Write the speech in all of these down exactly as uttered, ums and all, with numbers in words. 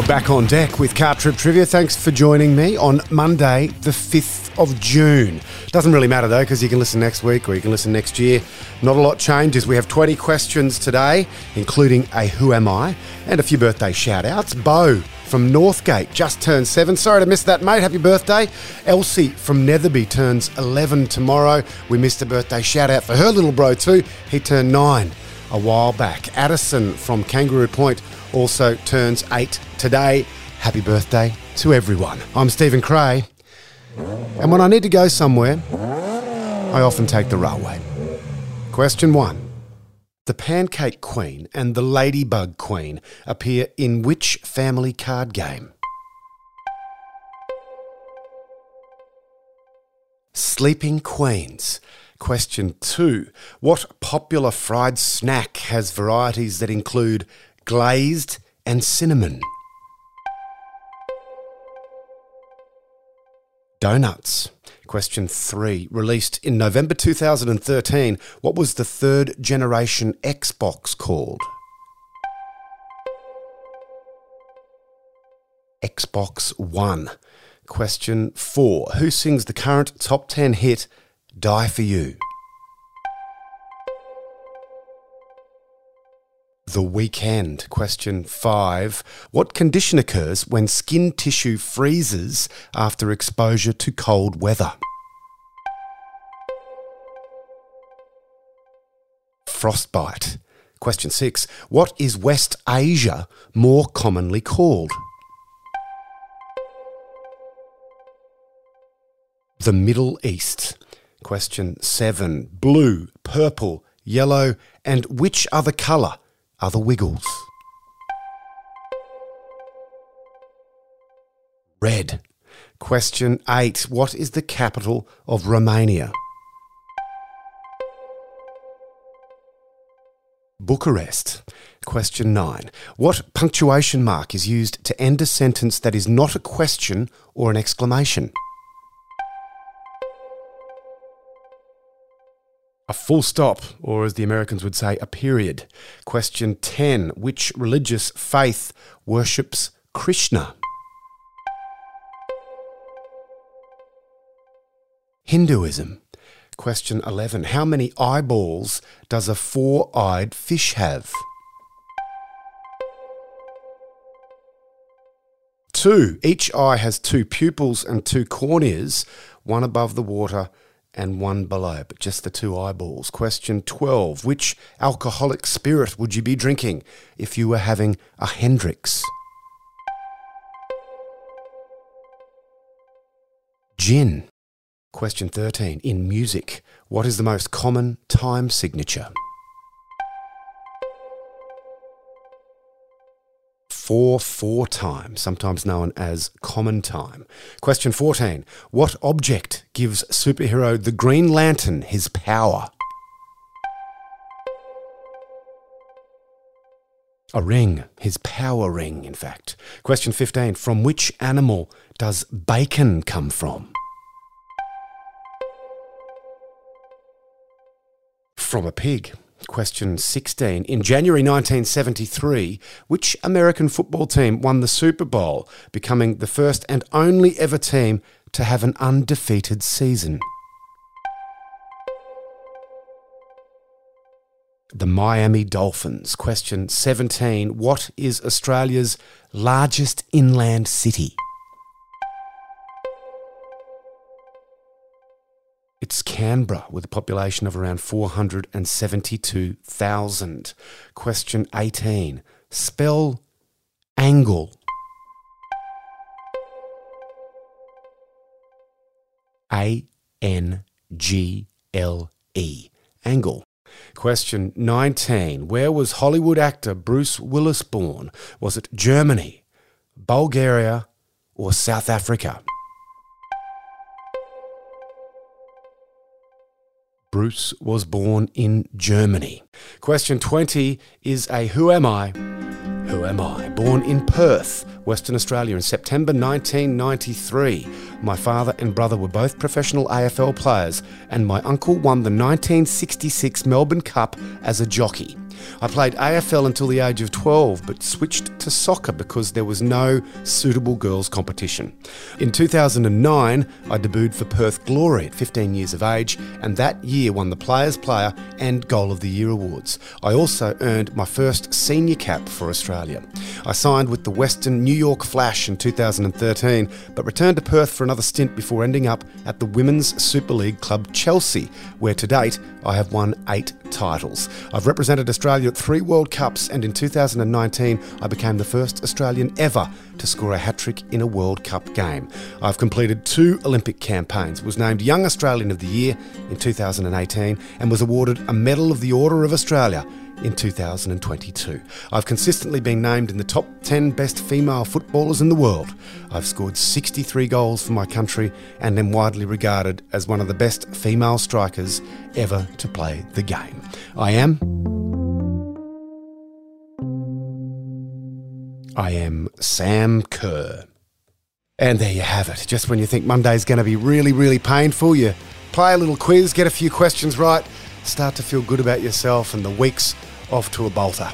You're back on deck with Car Trip Trivia. Thanks for joining me on Monday, the fifth of June. Doesn't really matter though, because you can listen next week or you can listen next year. Not a lot changes. We have twenty questions today, including a Who Am I and a few birthday shout outs. Bo from Northgate just turned seven. Sorry to miss that, mate. Happy birthday. Elsie from Netherby turns eleven tomorrow. We missed a birthday shout out for her little bro too. He turned nine a while back. Addison from Kangaroo Point also turns eight today. Happy birthday to everyone. I'm Stephen Cray, and when I need to go somewhere, I often take the railway. Question one. The Pancake Queen and the Ladybug Queen appear in which family card game? Sleeping Queens. Question two. What popular fried snack has varieties that include glazed and cinnamon? Donuts. Question three. Released in November two thousand thirteen, what was the third generation Xbox called? Xbox One. Question four. Who sings the current top ten hit, Die For You? The Weekend. Question five. What condition occurs when skin tissue freezes after exposure to cold weather? Frostbite. Question six. What is West Asia more commonly called? The Middle East. Question seven. Blue, purple, yellow, and which other colour are the Wiggles? Red. Question eight. What is the capital of Romania? Bucharest. Question nine. What punctuation mark is used to end a sentence that is not a question or an exclamation? A full stop, or as the Americans would say, a period. Question ten. Which religious faith worships Krishna? Hinduism. Question eleven. How many eyeballs does a four-eyed fish have? Two. Each eye has two pupils and two corneas, one above the water and one below, but just the two eyeballs. Question twelve. Which alcoholic spirit would you be drinking if you were having a Hendrick's? Gin. Question thirteen. In music, what is the most common time signature? four four time, sometimes known as common time. Question fourteen. What object gives superhero the Green Lantern his power? A ring. His power ring, in fact. Question fifteen. From which animal does bacon come from? From a pig. Question sixteen. In January nineteen seventy-three, which American football team won the Super Bowl, becoming the first and only ever team to have an undefeated season? The Miami Dolphins. Question seventeen. What is Australia's largest inland city? It's Canberra, with a population of around four hundred seventy-two thousand. Question eighteen. Spell angle. A N G L E. Angle. Question nineteen. Where was Hollywood actor Bruce Willis born? Was it Germany, Bulgaria, or South Africa? Bruce was born in Germany. Question twenty is a Who Am I? Who Am I? Born in Perth, Western Australia in September nineteen ninety-three. My father and brother were both professional A F L players, and my uncle won the nineteen sixty-six Melbourne Cup as a jockey. I played A F L until the age of twelve, but switched to soccer because there was no suitable girls competition. In two thousand nine, I debuted for Perth Glory at fifteen years of age, and that year won the Players' Player and Goal of the Year awards. I also earned my first senior cap for Australia. I signed with the Western New York Flash in two thousand thirteen, but returned to Perth for another stint before ending up at the Women's Super League club Chelsea, where to date I have won eight titles. I've represented Australia at three World Cups, and in two thousand nineteen I became the first Australian ever to score a hat-trick in a World Cup game. I've completed two Olympic campaigns, was named Young Australian of the Year in two thousand eighteen, and was awarded a Medal of the Order of Australia in two thousand twenty-two. I've consistently been named in the top ten best female footballers in the world. I've scored sixty-three goals for my country and am widely regarded as one of the best female strikers ever to play the game. I am... I am Sam Kerr. And there you have it. Just when you think Monday's going to be really, really painful, you play a little quiz, get a few questions right, start to feel good about yourself, and the week's off to a bolter.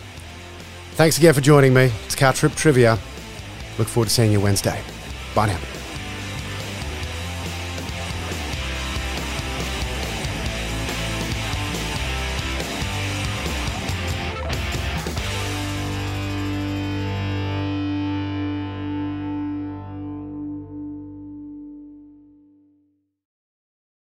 Thanks again for joining me. It's Car Trip Trivia. Look forward to seeing you Wednesday. Bye now.